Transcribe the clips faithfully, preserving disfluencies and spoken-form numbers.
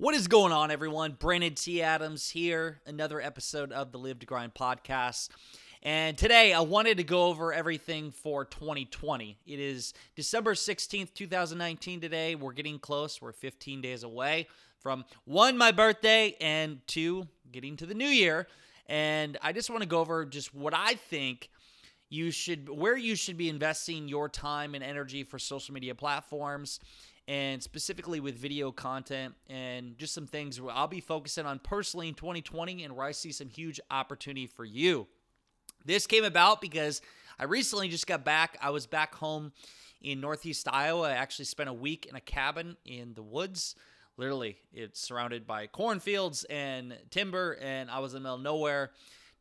What is going on, everyone? Brandon T. Adams here, another episode of the Live to Grind podcast. And today I wanted to go over everything for twenty twenty. It is December sixteenth, two thousand nineteen today. We're getting close. We're fifteen days away from one, my birthday, and two, getting to the new year. And I just want to go over just what I think you should, where you should be investing your time and energy for social media platforms, and specifically with video content, and just some things where I'll be focusing on personally in twenty twenty and where I see some huge opportunity for you. This came about because I recently just got back. I was back home in Northeast Iowa. I actually spent a week in a cabin in the woods. Literally, it's surrounded by cornfields and timber, and I was in the middle of nowhere,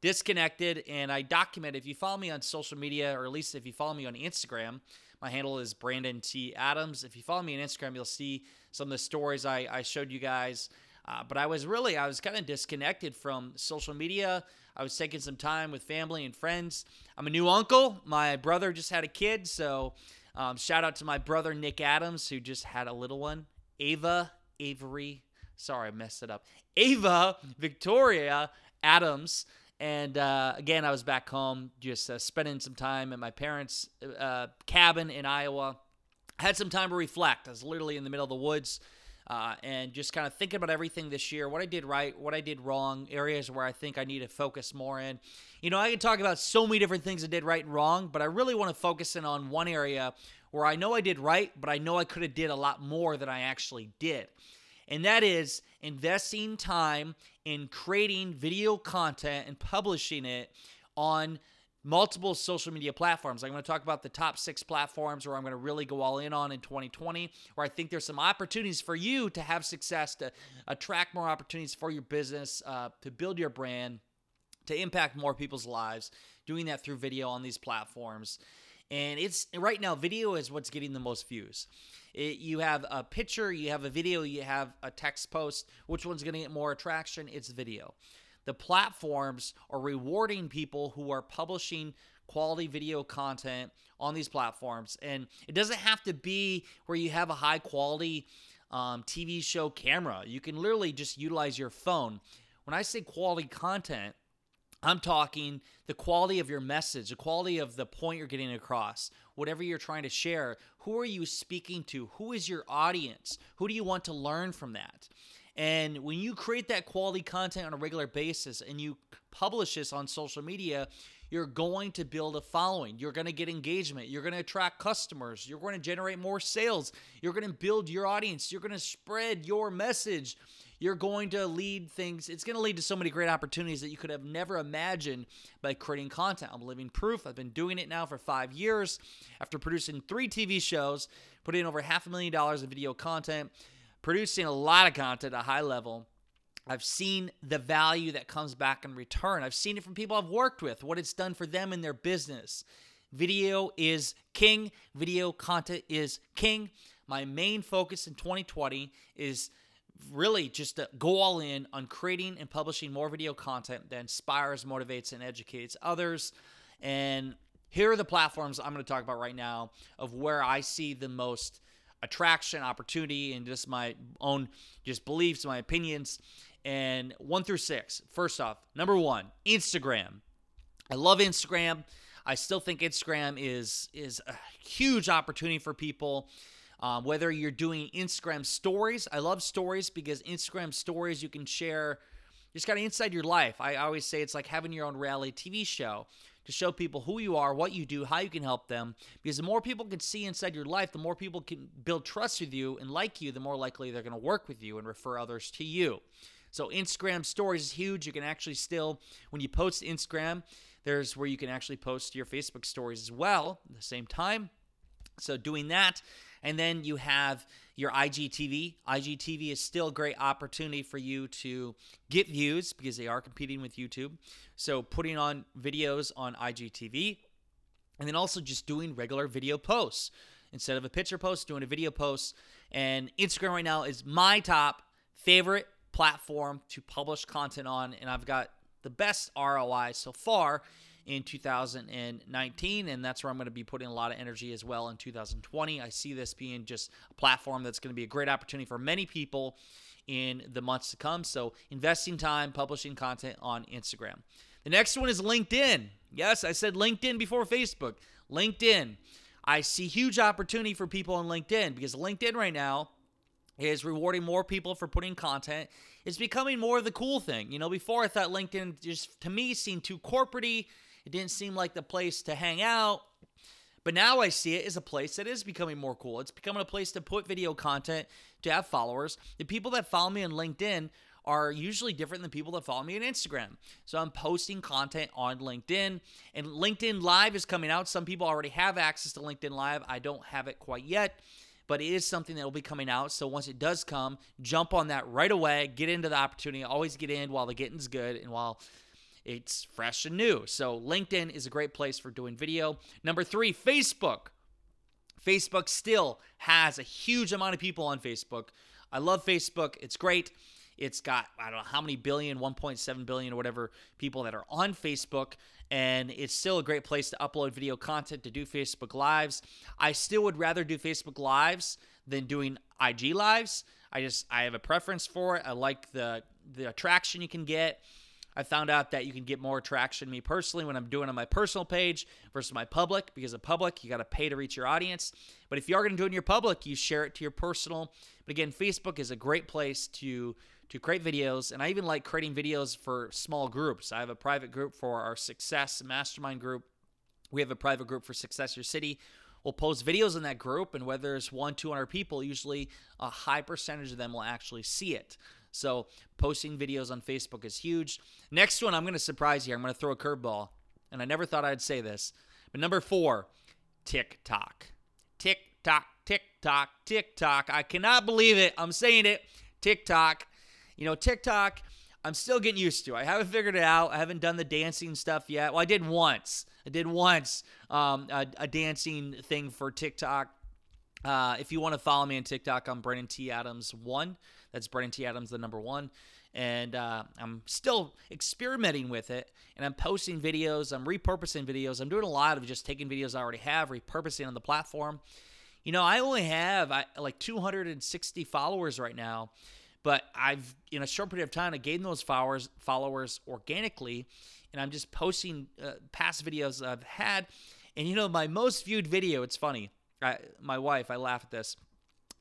disconnected, and I documented. If you follow me on social media, or at least if you follow me on Instagram, my handle is Brandon T. Adams. If you follow me on Instagram, you'll see some of the stories I, I showed you guys. Uh, but I was really, I was kind of disconnected from social media. I was taking some time with family and friends. I'm a new uncle. My brother just had a kid. So um, shout out to my brother, Nick Adams, who just had a little one. Ava, Avery, sorry, I messed it up. Ava Victoria Adams. And uh, again, I was back home just uh, spending some time at my parents' uh, cabin in Iowa. I had some time to reflect. I was literally in the middle of the woods uh, and just kind of thinking about everything this year, what I did right, what I did wrong, areas where I think I need to focus more in. You know, I can talk about so many different things I did right and wrong, but I really want to focus in on one area where I know I did right, but I know I could have did a lot more than I actually did. And that is investing time in creating video content and publishing it on multiple social media platforms. I'm going to talk about the top six platforms where I'm going to really go all in on in twenty twenty, where I think there's some opportunities for you to have success, to attract more opportunities for your business, uh, to build your brand, to impact more people's lives, doing that through video on these platforms. And it's right now, video is what's getting the most views. It, you have a picture, you have a video, you have a text post. Which one's going to get more attraction? It's video. The platforms are rewarding people who are publishing quality video content on these platforms. And it doesn't have to be where you have a high quality um, T V show camera. You can literally just utilize your phone. When I say quality content, I'm talking the quality of your message, the quality of the point you're getting across, whatever you're trying to share. Who are you speaking to? Who is your audience? Who do you want to learn from that? And when you create that quality content on a regular basis and you publish this on social media, you're going to build a following. You're going to get engagement. You're going to attract customers. You're going to generate more sales. You're going to build your audience. You're going to spread your message. You're going to lead things. It's going to lead to so many great opportunities that you could have never imagined by creating content. I'm living proof. I've been doing it now for five years. After producing three T V shows, putting in over half a million dollars in video content, producing a lot of content at a high level, I've seen the value that comes back in return. I've seen it from people I've worked with, what it's done for them in their business. Video is king. Video content is king. My main focus in twenty twenty is really just to go all in on creating and publishing more video content that inspires, motivates, and educates others. And here are the platforms I'm going to talk about right now of where I see the most attraction, opportunity, and just my own just beliefs, my opinions. And one through six. First off, number one, Instagram. I love Instagram. I still think Instagram is is a huge opportunity for people. Um, whether you're doing Instagram stories, I love stories because Instagram stories, you can share just kind of inside your life. I always say it's like having your own reality T V show to show people who you are, what you do, how you can help them. Because the more people can see inside your life, the more people can build trust with you and like you, the more likely they're going to work with you and refer others to you. So Instagram stories is huge. You can actually still, when you post Instagram, there's where you can actually post your Facebook stories as well at the same time. So doing that. And then you have your I G T V. I G T V is still a great opportunity for you to get views because they are competing with YouTube. So putting on videos on I G T V, and then also just doing regular video posts. Instead of a picture post, doing a video post. And Instagram right now is my top favorite platform to publish content on. And I've got the best R O I so far in two thousand nineteen, and that's where I'm going to be putting a lot of energy as well in two thousand twenty. I see this being just a platform that's going to be a great opportunity for many people in the months to come. So investing time, publishing content on Instagram. The next one is LinkedIn. Yes, I said LinkedIn before Facebook. LinkedIn. I see huge opportunity for people on LinkedIn because LinkedIn right now is rewarding more people for putting content. It's becoming more of the cool thing. You know, before I thought LinkedIn just, to me, seemed too corporate-y. It didn't seem like the place to hang out, but now I see it as a place that is becoming more cool. It's becoming a place to put video content, to have followers. The people that follow me on LinkedIn are usually different than people that follow me on Instagram. So I'm posting content on LinkedIn, and LinkedIn Live is coming out. Some people already have access to LinkedIn Live. I don't have it quite yet, but it is something that will be coming out. So once it does come, jump on that right away. Get into the opportunity. Always get in while the getting's good and while it's fresh and new. So LinkedIn is a great place for doing video. Number three, Facebook. Facebook still has a huge amount of people on Facebook. I love Facebook. It's great. It's got, I don't know how many billion, one point seven billion or whatever people that are on Facebook. And it's still a great place to upload video content, to do Facebook Lives. I still would rather do Facebook Lives than doing I G Lives. I just, I have a preference for it. I like the, the attraction you can get. I found out that you can get more traction, me personally, when I'm doing on my personal page versus my public, because of public, you got to pay to reach your audience. But if you are going to do it in your public, you share it to your personal. But again, Facebook is a great place to, to create videos. And I even like creating videos for small groups. I have a private group for our Success Mastermind group. We have a private group for Success Your City. We'll post videos in that group, and whether it's one, two hundred people, usually a high percentage of them will actually see it. So posting videos on Facebook is huge. Next one, I'm going to surprise you. I'm going to throw a curveball, and I never thought I'd say this. But number four, TikTok. TikTok, TikTok, TikTok. I cannot believe it. I'm saying it. TikTok. You know, TikTok, I'm still getting used to. I haven't figured it out. I haven't done the dancing stuff yet. Well, I did once. I did once um, a, a dancing thing for TikTok. Uh, if you want to follow me on TikTok, I'm Brandon T. Adams one. That's Brandon T. Adams, the number one. And uh, I'm still experimenting with it. And I'm posting videos. I'm repurposing videos. I'm doing a lot of just taking videos I already have, repurposing on the platform. You know, I only have I, like two hundred sixty followers right now. But I've, in a short period of time, I gained those followers, followers organically. And I'm just posting uh, past videos I've had. And, you know, my most viewed video, it's funny. I, my wife, I laugh at this.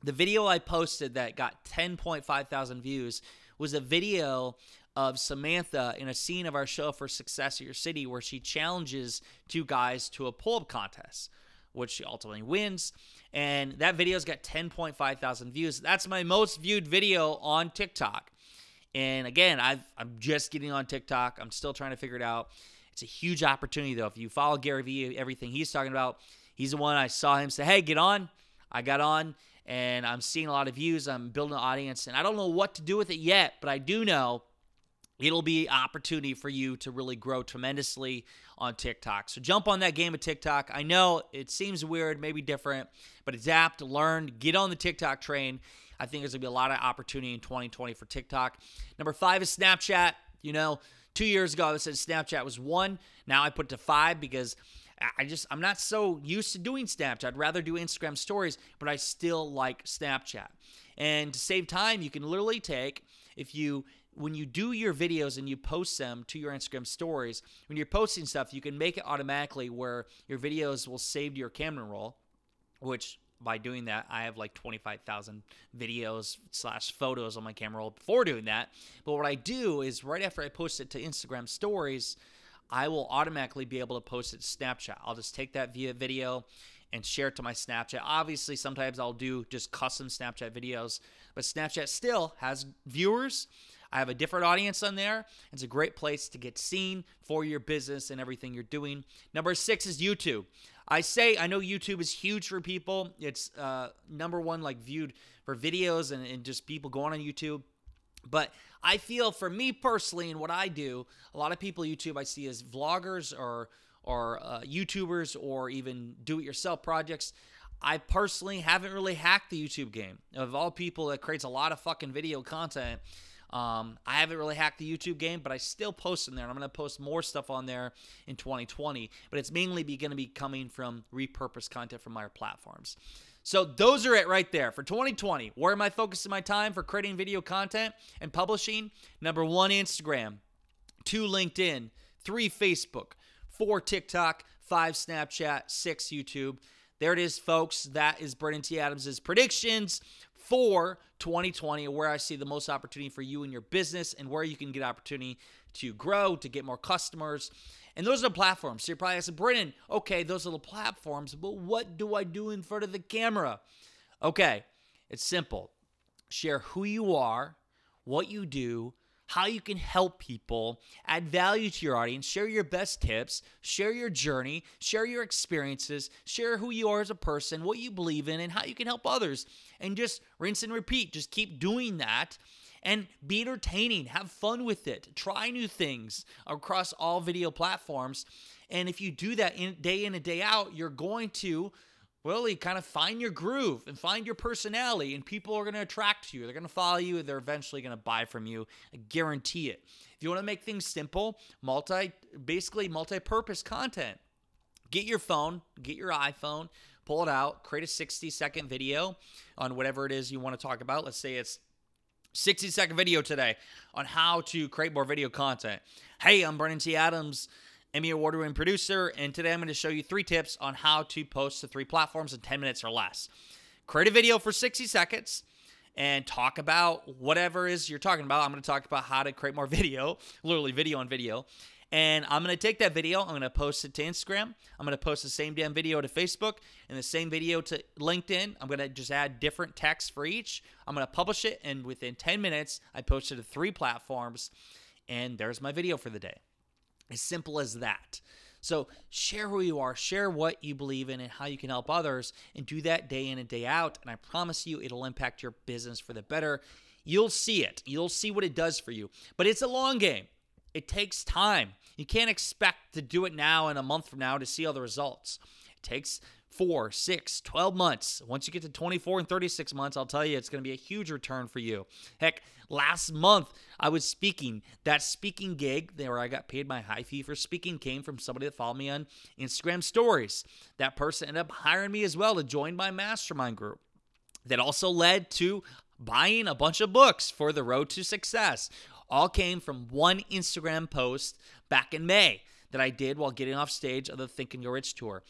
The video I posted that got ten point five thousand views was a video of Samantha in a scene of our show for Success in Your City where she challenges two guys to a pull-up contest, which she ultimately wins. And that video's got ten point five thousand views. That's my most viewed video on TikTok. And again, I've, I'm just getting on TikTok. I'm still trying to figure it out. It's a huge opportunity, though. If you follow Gary Vee, everything he's talking about, he's the one I saw him say, hey, get on. I got on. And I'm seeing a lot of views. I'm building an audience. And I don't know what to do with it yet, but I do know it'll be an opportunity for you to really grow tremendously on TikTok. So jump on that game of TikTok. I know it seems weird, maybe different, but adapt, learn, get on the TikTok train. I think there's going to be a lot of opportunity in twenty twenty for TikTok. Number five is Snapchat. You know, two years ago, I said Snapchat was one. Now I put it to five because I just, I'm not so used to doing Snapchat. I'd rather do Instagram stories, but I still like Snapchat. And to save time, you can literally take, if you, when you do your videos and you post them to your Instagram stories, when you're posting stuff, you can make it automatically where your videos will save to your camera roll, which by doing that, I have like twenty-five thousand videos slash photos on my camera roll before doing that. But what I do is right after I post it to Instagram stories, I will automatically be able to post it to Snapchat. I'll just take that via video and share it to my Snapchat. Obviously, sometimes I'll do just custom Snapchat videos, but Snapchat still has viewers. I have a different audience on there. It's a great place to get seen for your business and everything you're doing. Number six is YouTube. I say, I know YouTube is huge for people. It's uh, number one, like viewed for videos and, and just people going on YouTube. But I feel for me personally and what I do, a lot of people YouTube I see as vloggers or or uh, YouTubers or even do-it-yourself projects. I personally haven't really hacked the YouTube game. Of all people that creates a lot of fucking video content, um, I haven't really hacked the YouTube game, but I still post in there, and I'm going to post more stuff on there in twenty twenty, but it's mainly going to be coming from repurposed content from my platforms. So those are it right there for twenty twenty. Where am I focusing my time for creating video content and publishing? Number one, Instagram. Two, LinkedIn. Three, Facebook. Four, TikTok. Five, Snapchat. Six, YouTube. There it is, folks. That is Brandon T. Adams' predictions for twenty twenty, where I see the most opportunity for you and your business and where you can get opportunity to grow, to get more customers. And those are the platforms. So you're probably asking, Brandon, okay, those are the platforms, but what do I do in front of the camera? Okay, it's simple. Share who you are, what you do, how you can help people, add value to your audience, share your best tips, share your journey, share your experiences, share who you are as a person, what you believe in, and how you can help others. And just rinse and repeat. Just keep doing that and be entertaining. Have fun with it. Try new things across all video platforms. And if you do that in, day in and day out, you're going to really kind of find your groove and find your personality, and people are going to attract you. They're going to follow you. They're eventually going to buy from you. I guarantee it. If you want to make things simple, multi, basically multi-purpose content, get your phone, get your iPhone, pull it out, create a sixty second video on whatever it is you want to talk about. Let's say it's sixty second video today on how to create more video content. Hey, I'm Brandon T. Adams, Emmy Award-winning producer, and today I'm going to show you three tips on how to post to three platforms in ten minutes or less. Create a video for sixty seconds and talk about whatever it is you're talking about. I'm going to talk about how to create more video, literally video on video. And I'm going to take that video, I'm going to post it to Instagram, I'm going to post the same damn video to Facebook, and the same video to LinkedIn. I'm going to just add different text for each. I'm going to publish it, and within ten minutes, I post it to three platforms, and there's my video for the day. As simple as that. So share who you are, share what you believe in and how you can help others, and do that day in and day out. And I promise you it'll impact your business for the better. You'll see it. You'll see what it does for you. But it's a long game. It takes time. You can't expect to do it now and a month from now to see all the results. It takes four, six, twelve months. Once you get to twenty-four and thirty-six months, I'll tell you, it's going to be a huge return for you. Heck, last month I was speaking. That speaking gig where I got paid my high fee for speaking came from somebody that followed me on Instagram stories. That person ended up hiring me as well to join my mastermind group. That also led to buying a bunch of books for The Road to Success. All came from one Instagram post back in May that I did while getting off stage of the Think and Grow Rich tour.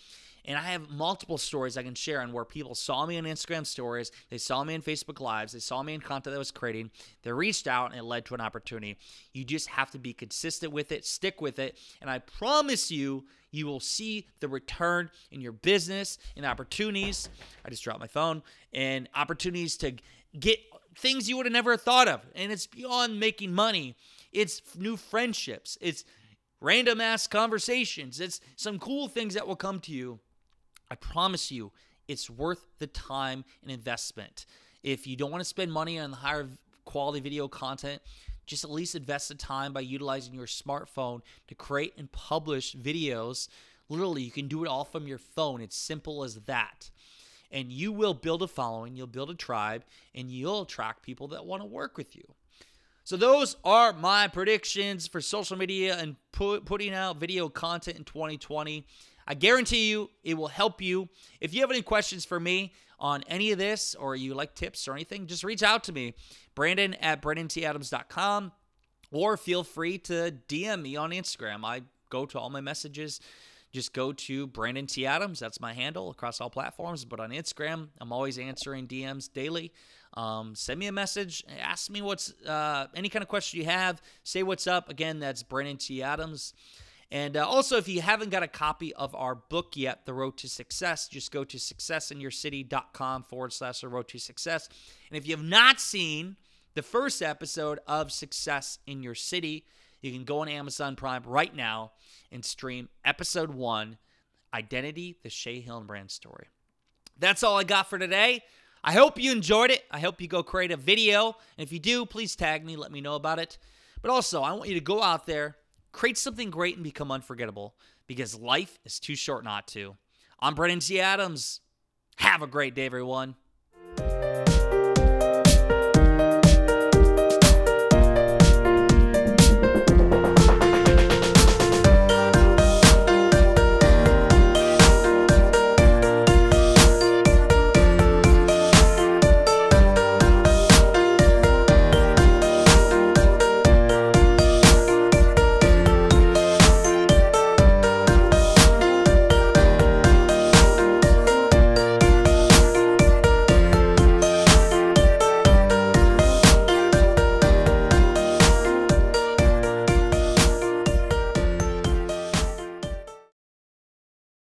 And I have multiple stories I can share on where people saw me on Instagram stories, they saw me in Facebook Lives, they saw me in content that I was creating, they reached out, and it led to an opportunity. You just have to be consistent with it, stick with it, and I promise you, you will see the return in your business, in opportunities. I just dropped my phone, and opportunities to get things you would have never thought of. And it's beyond making money. It's new friendships. It's random ass conversations. It's some cool things that will come to you. I promise you, it's worth the time and investment. If you don't want to spend money on the higher quality video content, just at least invest the time by utilizing your smartphone to create and publish videos. Literally, you can do it all from your phone. It's simple as that. And you will build a following, you'll build a tribe, and you'll attract people that want to work with you. So those are my predictions for social media and pu- putting out video content in twenty twenty. I guarantee you it will help you. If you have any questions for me on any of this, or you like tips or anything, just reach out to me, Brandon at brandon t adams dot com, or feel free to D M me on Instagram. I go to all my messages. Just go to Brandon T. Adams. That's my handle across all platforms. But on Instagram, I'm always answering D Ms daily. Um, send me a message. Ask me what's uh, any kind of question you have. Say what's up. Again, that's Brandon T. Adams. And uh, also, if you haven't got a copy of our book yet, The Road to Success, just go to successinyourcity.com forward slash The Road to Success. And if you have not seen the first episode of Success in Your City, you can go on Amazon Prime right now and stream episode one Identity, the Shea Hillenbrand Story. That's all I got for today. I hope you enjoyed it. I hope you go create a video. And if you do, please tag me. Let me know about it. But also, I want you to go out there, create something great, and become unforgettable because life is too short not to. I'm Brandon T. Adams. Have a great day, everyone.